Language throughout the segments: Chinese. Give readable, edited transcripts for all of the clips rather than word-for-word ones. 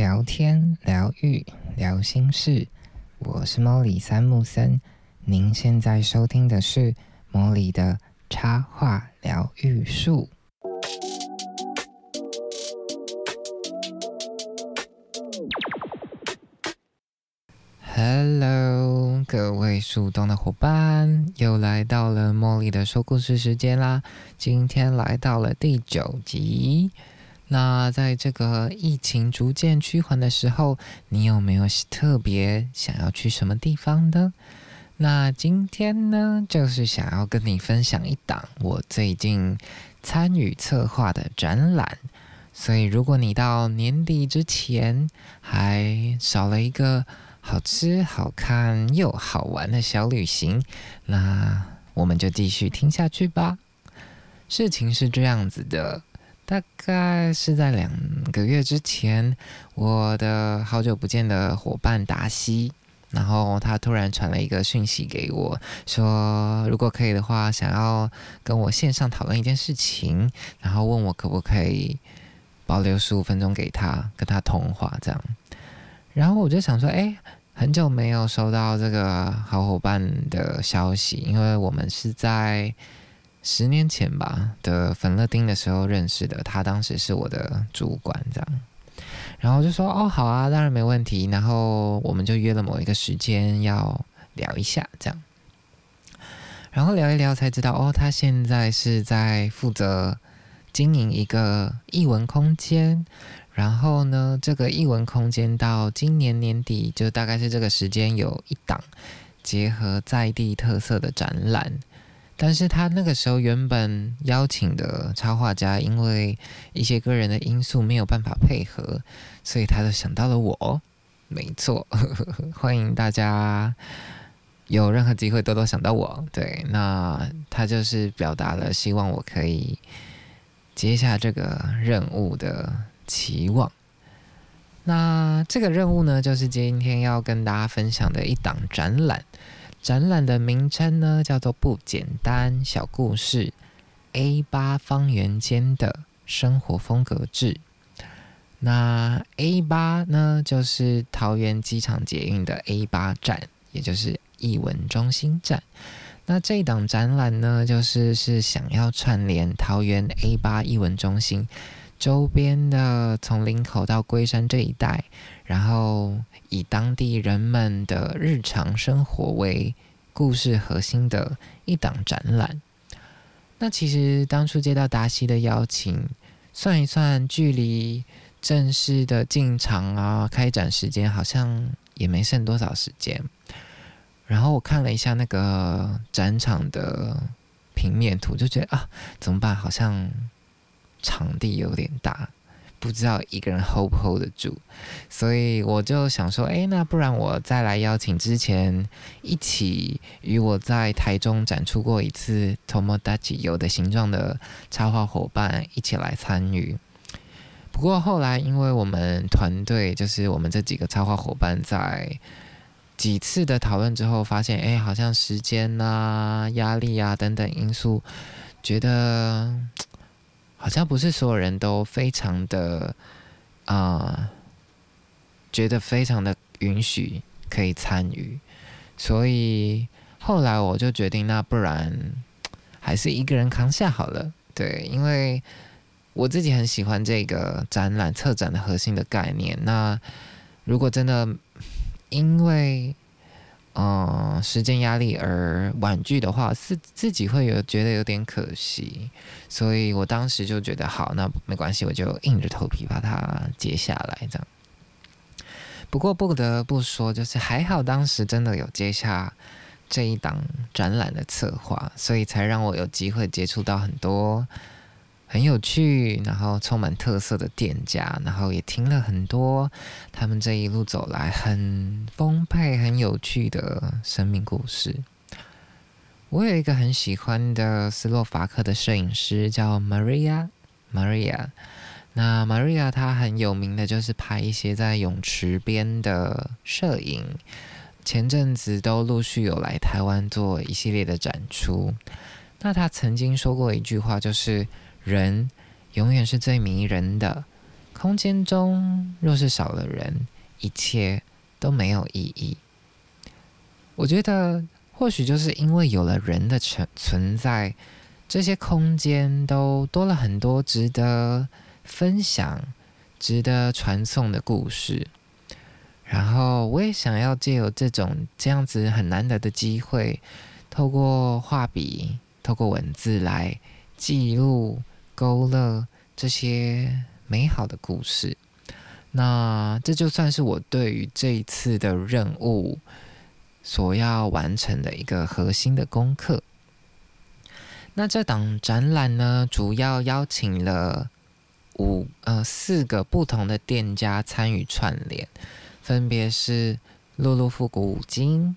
聊天、疗愈、聊心事，我是莫里三木森。您现在收听的是莫里的插画疗愈术。Hello， 各位树洞的伙伴，又来到了莫里的说故事时间啦！今天来到了第9集。那在这个疫情逐渐趋缓的时候，你有没有特别想要去什么地方呢？那今天呢，就是想要跟你分享一档我最近参与策划的展览。所以如果你到年底之前还少了一个好吃、好看又好玩的小旅行，那我们就继续听下去吧。事情是这样子的。大概是在2个月之前，我的好久不见的伙伴达西，然后他突然传了一个讯息给我，说如果可以的话，想要跟我线上讨论一件事情，然后问我可不可以保留15分钟给他，跟他通话这样。然后我就想说，很久没有收到这个好伙伴的消息，因为我们是在10年前吧的粉乐丁的时候认识的，他当时是我的主管这样，然后就说好啊，当然没问题，然后我们就约了某一个时间要聊一下这样，然后聊一聊才知道他现在是在负责经营一个艺文空间，然后呢这个艺文空间到今年年底就大概是这个时间有一档结合在地特色的展览。但是他那个时候原本邀请的插画家，因为一些个人的因素没有办法配合，所以他就想到了我。没错，欢迎大家有任何机会多多想到我。对，那他就是表达了希望我可以接下这个任务的期望。那这个任务呢，就是今天要跟大家分享的一档展览。展览的名称呢，叫做《不简单小故事 A8 方圆间的生活风格志》。那 A8 呢，就是桃园机场捷运的 A8 站，也就是艺文中心站。那这一档展览呢，就是想要串联桃园 A8 艺文中心周边的，从林口到龟山这一带，然后以当地人们的日常生活为故事核心的一档展览。那其实当初接到达西的邀请，算一算距离正式的进场啊开展时间好像也没剩多少时间，然后我看了一下那个展场的平面图，就觉得怎么办，好像场地有点大，不知道一个人 hold 不 hold 得住，所以我就想说，那不然我再来邀请之前一起与我在台中展出过一次 Tomodachi 有的形状的插画伙伴一起来参与。不过后来因为我们团队，就是我们这几个插画伙伴在几次的讨论之后发现，好像时间啊、压力啊等等因素，觉得好像不是所有人都非常的觉得非常的允许可以参与，所以后来我就决定，那不然还是一个人扛下好了。对，因为我自己很喜欢这个展览策展的核心的概念，那如果真的因为时间压力而婉拒的话，自己会觉得有点可惜，所以我当时就觉得好，那没关系，我就硬着头皮把它接下来这样。不过不得不说，就是还好当时真的有接下这一档展览的策划，所以才让我有机会接触到很多很有趣然后充满特色的店家，然后也听了很多他们这一路走来很丰沛很有趣的生命故事。我有一个很喜欢的斯洛伐克的摄影师叫 Maria， 那 Maria 她很有名的就是拍一些在泳池边的摄影，前阵子都陆续有来台湾做一系列的展出。那她曾经说过一句话，就是人永远是最迷人的，空间中若是少了人，一切都没有意义。我觉得或许就是因为有了人的存在，这些空间都多了很多值得分享、值得传颂的故事。然后我也想要借由这样子很难得的机会，透过画笔、透过文字来记录、勾勒这些美好的故事。那这就算是我对于这一次的任务所要完成的一个核心的功课。那这档展览呢，主要邀请了四个不同的店家参与串联，分别是陆路复古五金、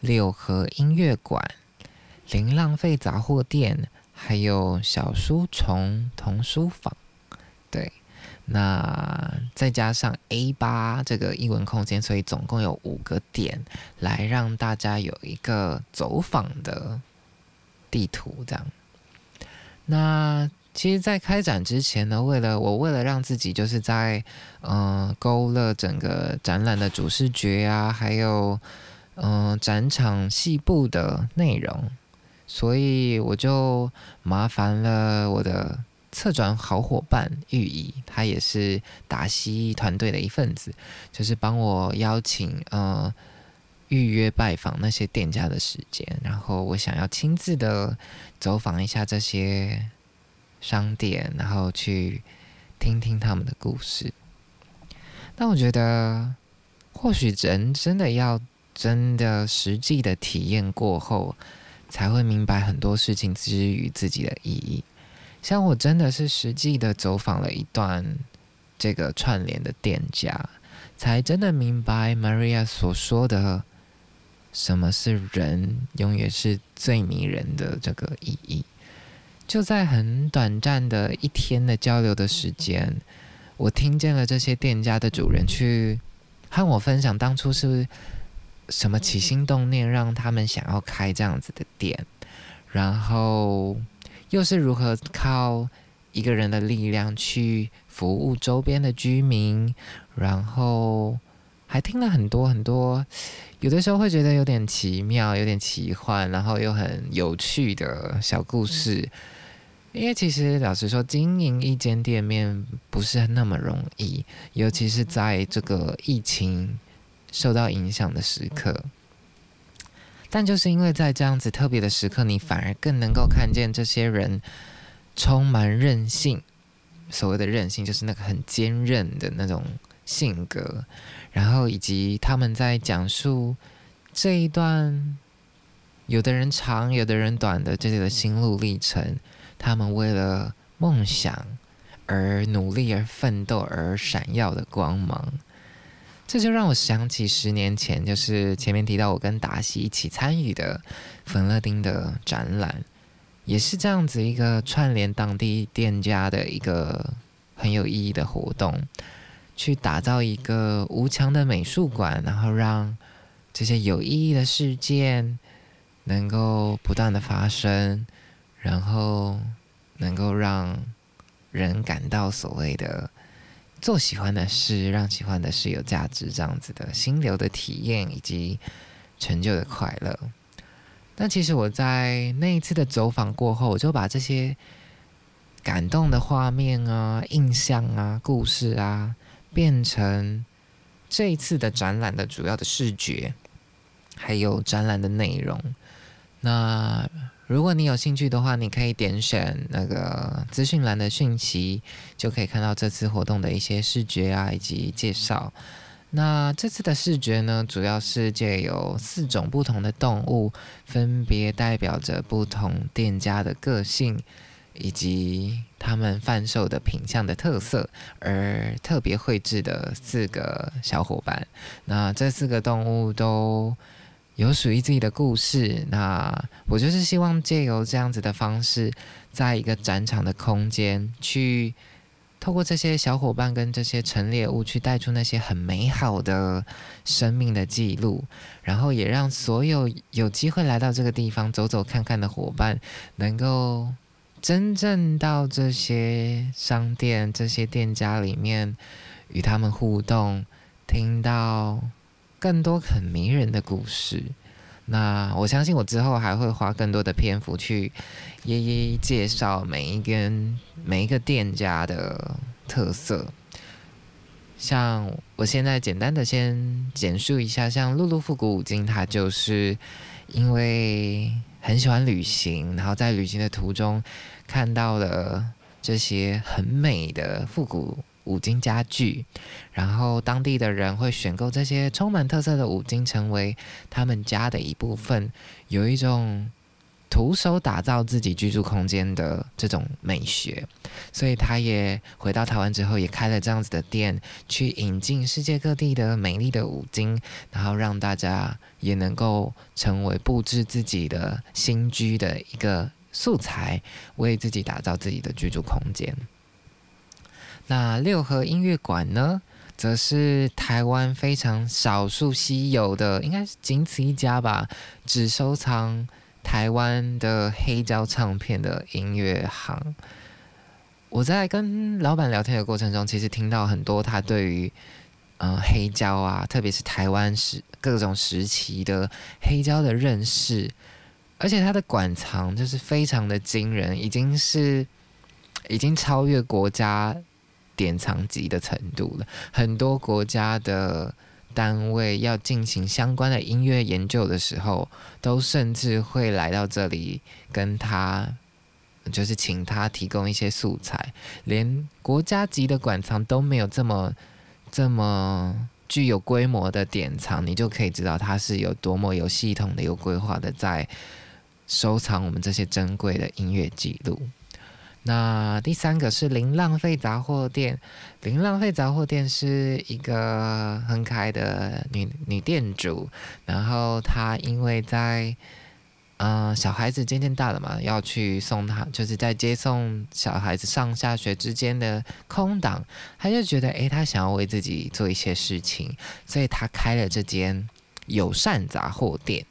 六合音乐馆、零浪费杂货店，还有小书虫童书坊。对，那再加上 A8 这个艺文空间，所以总共有5个点来让大家有一个走访的地图这样。那其实在开展之前呢，为了让自己就是在勾勒整个展览的主视觉啊，还有展场细部的内容，所以我就麻烦了我的策展好伙伴玉怡，他也是达西团队的一份子，就是帮我邀请预约拜访那些店家的时间，然后我想要亲自的走访一下这些商店，然后去听听他们的故事。但我觉得或许人真的实际的体验过后，才会明白很多事情之于自己的意义。像我真的是实际的走访了一段这个串联的店家，才真的明白 Maria 所说的什么是人永远是最迷人的这个意义。就在很短暂的一天的交流的时间，我听见了这些店家的主人去和我分享当初是什么起心动念让他们想要开这样子的店，然后又是如何靠一个人的力量去服务周边的居民，然后还听了很多很多，有的时候会觉得有点奇妙、有点奇幻，然后又很有趣的小故事。因为其实老实说，经营一间店面不是那么容易，尤其是在这个疫情受到影响的时刻。但就是因为在这样子特别的时刻，你反而更能够看见这些人充满韧性，所谓的韧性就是那个很坚韧的那种性格，然后以及他们在讲述这一段有的人长有的人短的这个心路历程，他们为了梦想而努力而奋斗而闪耀的光芒。这就让我想起10年前，就是前面提到我跟达西一起参与的粉乐町的展览，也是这样子一个串联当地店家的一个很有意义的活动，去打造一个无墙的美术馆，然后让这些有意义的事件能够不断的发生，然后能够让人感到所谓的做喜欢的事，让喜欢的事有价值，这样子的心流的体验以及成就的快乐。那其实我在那一次的走访过后，我就把这些感动的画面啊、印象啊、故事啊，变成这一次的展览的主要的视觉，还有展览的内容。那如果你有兴趣的话，你可以点选那个资讯栏的讯息，就可以看到这次活动的一些视觉啊以及介绍。那这次的视觉呢，主要是借由4种不同的动物，分别代表着不同店家的个性以及他们贩售的品项的特色，而特别绘制的4个小伙伴。那这4个动物都有属于自己的故事，那我就是希望借由这样子的方式，在一个展场的空间，去透过这些小伙伴跟这些陈列物，去带出那些很美好的生命的记录，然后也让所有有机会来到这个地方走走看看的伙伴，能够真正到这些商店、这些店家里面与他们互动，听到更多很迷人的故事。那我相信我之后还会花更多的篇幅去一一介绍每一个店家的特色。像我现在简单的先简述一下，像陆路复古五金，它就是因为很喜欢旅行，然后在旅行的途中看到了这些很美的复古五金家具，然后当地的人会选购这些充满特色的五金，成为他们家的一部分，有一种徒手打造自己居住空间的这种美学。所以他也回到台湾之后也开了这样子的店，去引进世界各地的美丽的五金，然后让大家也能够成为布置自己的新居的一个素材，为自己打造自己的居住空间。那六合音乐馆呢，则是台湾非常少数稀有的，应该是仅此一家吧，只收藏台湾的黑胶唱片的音乐行。我在跟老板聊天的过程中，其实听到很多他对于黑胶啊，特别是台湾各种时期的黑胶的认识，而且他的馆藏就是非常的惊人，已经超越国家典藏级的程度了。很多国家的单位要进行相关的音乐研究的时候，都甚至会来到这里跟他，就是请他提供一些素材。连国家级的馆藏都没有这么具有规模的典藏，你就可以知道它是有多么有系统的、有规划的在收藏我们这些珍贵的音乐记录。那第三个是零浪费杂货店，零浪费杂货店是一个很可爱的女店主，然后她因为在小孩子渐渐大了嘛，要去送他，就是在接送小孩子上下学之间的空档，她就觉得她想要为自己做一些事情，所以她开了这间友善杂货店。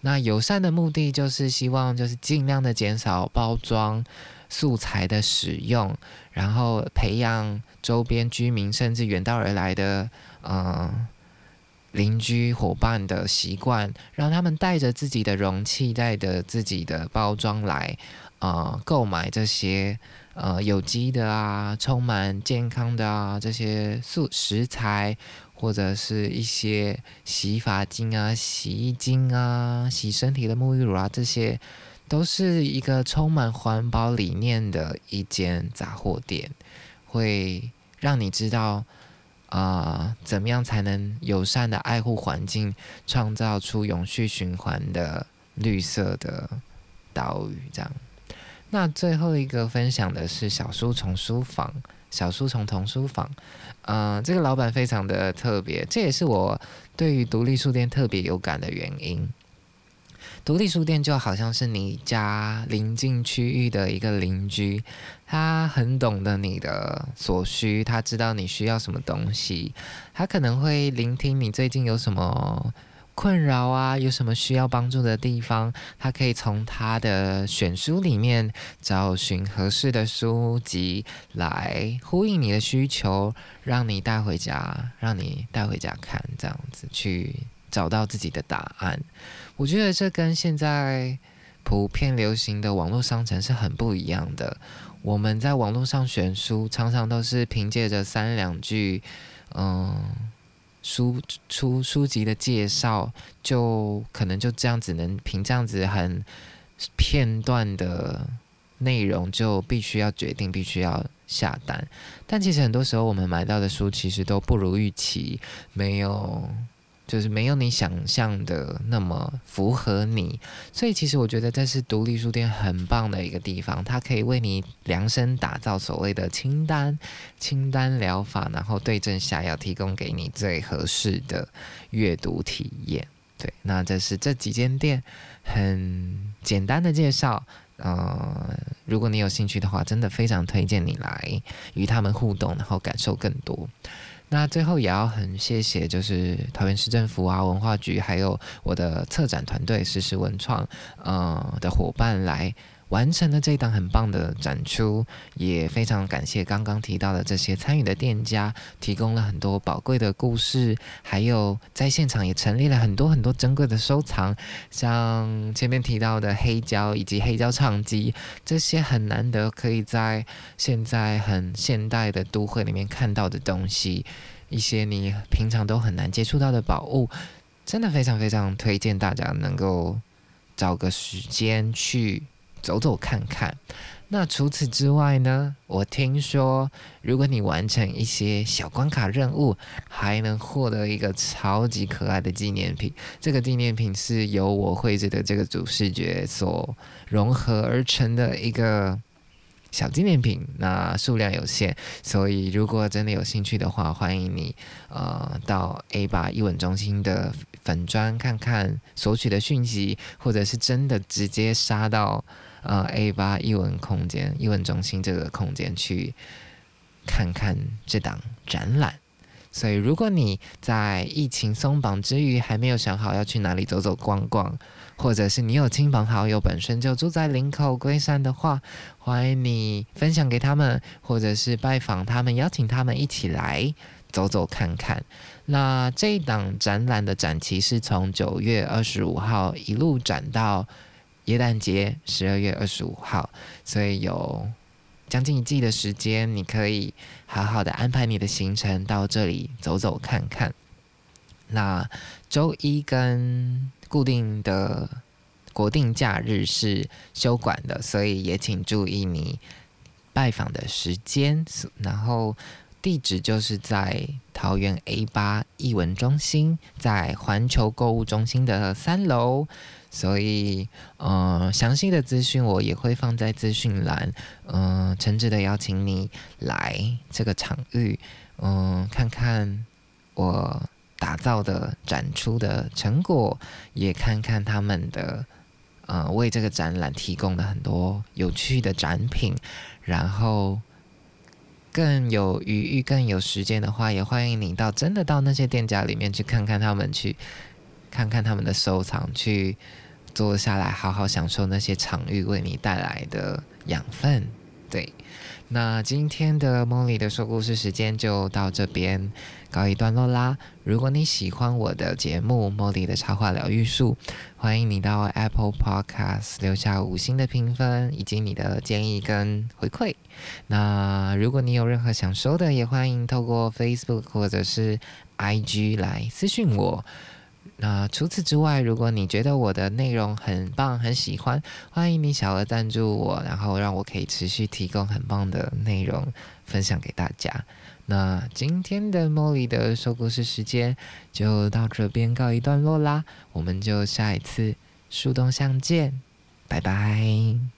那友善的目的就是希望就是尽量的减少包装素材的使用，然后培养周边居民甚至远道而来的邻居伙伴的习惯，让他们带着自己的容器、带着自己的包装来购买这些有机的啊、充满健康的啊这些食材，或者是一些洗发精啊、洗衣精啊、洗身体的沐浴乳啊，这些都是一个充满环保理念的一间杂货店，会让你知道怎么样才能友善的爱护环境，创造出永续循环的绿色的岛屿这样。那最后一个分享的是小书虫童书坊，这个老板非常的特别，这也是我对于独立书店特别有感的原因。独立书店就好像是你家邻近区域的一个邻居，他很懂得你的所需，他知道你需要什么东西，他可能会聆听你最近有什么困扰啊，有什么需要帮助的地方，他可以从他的选书里面找寻合适的书籍来呼应你的需求，让你带回家看，这样子去找到自己的答案。我觉得这跟现在普遍流行的网络商城是很不一样的。我们在网络上选书，常常都是凭借着三两句书籍的介绍，就可能就这样，只能凭这样子很片段的内容就必须要决定，必须要下单。但其实很多时候我们买到的书其实都不如预期，没有你想象的那么符合你，所以其实我觉得这是独立书店很棒的一个地方，它可以为你量身打造所谓的清单疗法，然后对症下药，提供给你最合适的阅读体验。对，那这是这几间店很简单的介绍。如果你有兴趣的话，真的非常推荐你来与他们互动，然后感受更多。那最后也要很谢谢，就是桃园市政府啊、文化局，还有我的策展团队时时文创的伙伴来完成了这一档很棒的展出，也非常感谢刚刚提到的这些参与的店家，提供了很多宝贵的故事，还有在现场也成立了很多很多珍贵的收藏，像前面提到的黑胶以及黑胶唱机，这些很难得可以在现在很现代的都会里面看到的东西，一些你平常都很难接触到的宝物，真的非常非常推荐大家能够找个时间去走走看看。那除此之外呢，我听说如果你完成一些小关卡任务，还能获得一个超级可爱的纪念品。这个纪念品是由我绘制的这个主视觉所融合而成的一个小纪念品，那数量有限，所以如果真的有兴趣的话，欢迎你到 A8 艺文中心的粉专看看索取的讯息，或者是真的直接杀到A8 艺文中心这个空间去看看这档展览。所以如果你在疫情松绑之余还没有想好要去哪里走走逛逛，或者是你有亲朋好友本身就住在林口龟山的话，欢迎你分享给他们，或者是拜访他们，邀请他们一起来走走看看。那这一档展览的展期是从9月25号一路展到耶诞节12月25号，所以有将近一季的时间，你可以好好的安排你的行程，到这里走走看看。那周一跟固定的国定假日是休馆的，所以也请注意你拜访的时间。然后地址就是在桃园 A8 艺文中心，在环球购物中心的3楼。所以详细的资讯我也会放在资讯栏，诚挚的邀请你来这个场域，看看我打造的展出的成果，也看看他们的为这个展览提供了很多有趣的展品。然后更有余裕更有时间的话，也欢迎你真的到那些店家里面去看看他们，去看看他们的收藏，去坐下来好好享受那些场域为你带来的养分。对，那今天的莫里的说故事时间就到这边告一段落啦。如果你喜欢我的节目莫里的插画疗愈术，欢迎你到 Apple Podcast 留下5星的评分以及你的建议跟回馈。那如果你有任何想说的，也欢迎透过 Facebook 或者是 IG 来私讯我。那除此之外，如果你觉得我的内容很棒很喜欢，欢迎你小额赞助我，然后让我可以持续提供很棒的内容分享给大家。那今天的莫里的说故事时间就到这边告一段落啦，我们就下一次树洞相见，拜拜。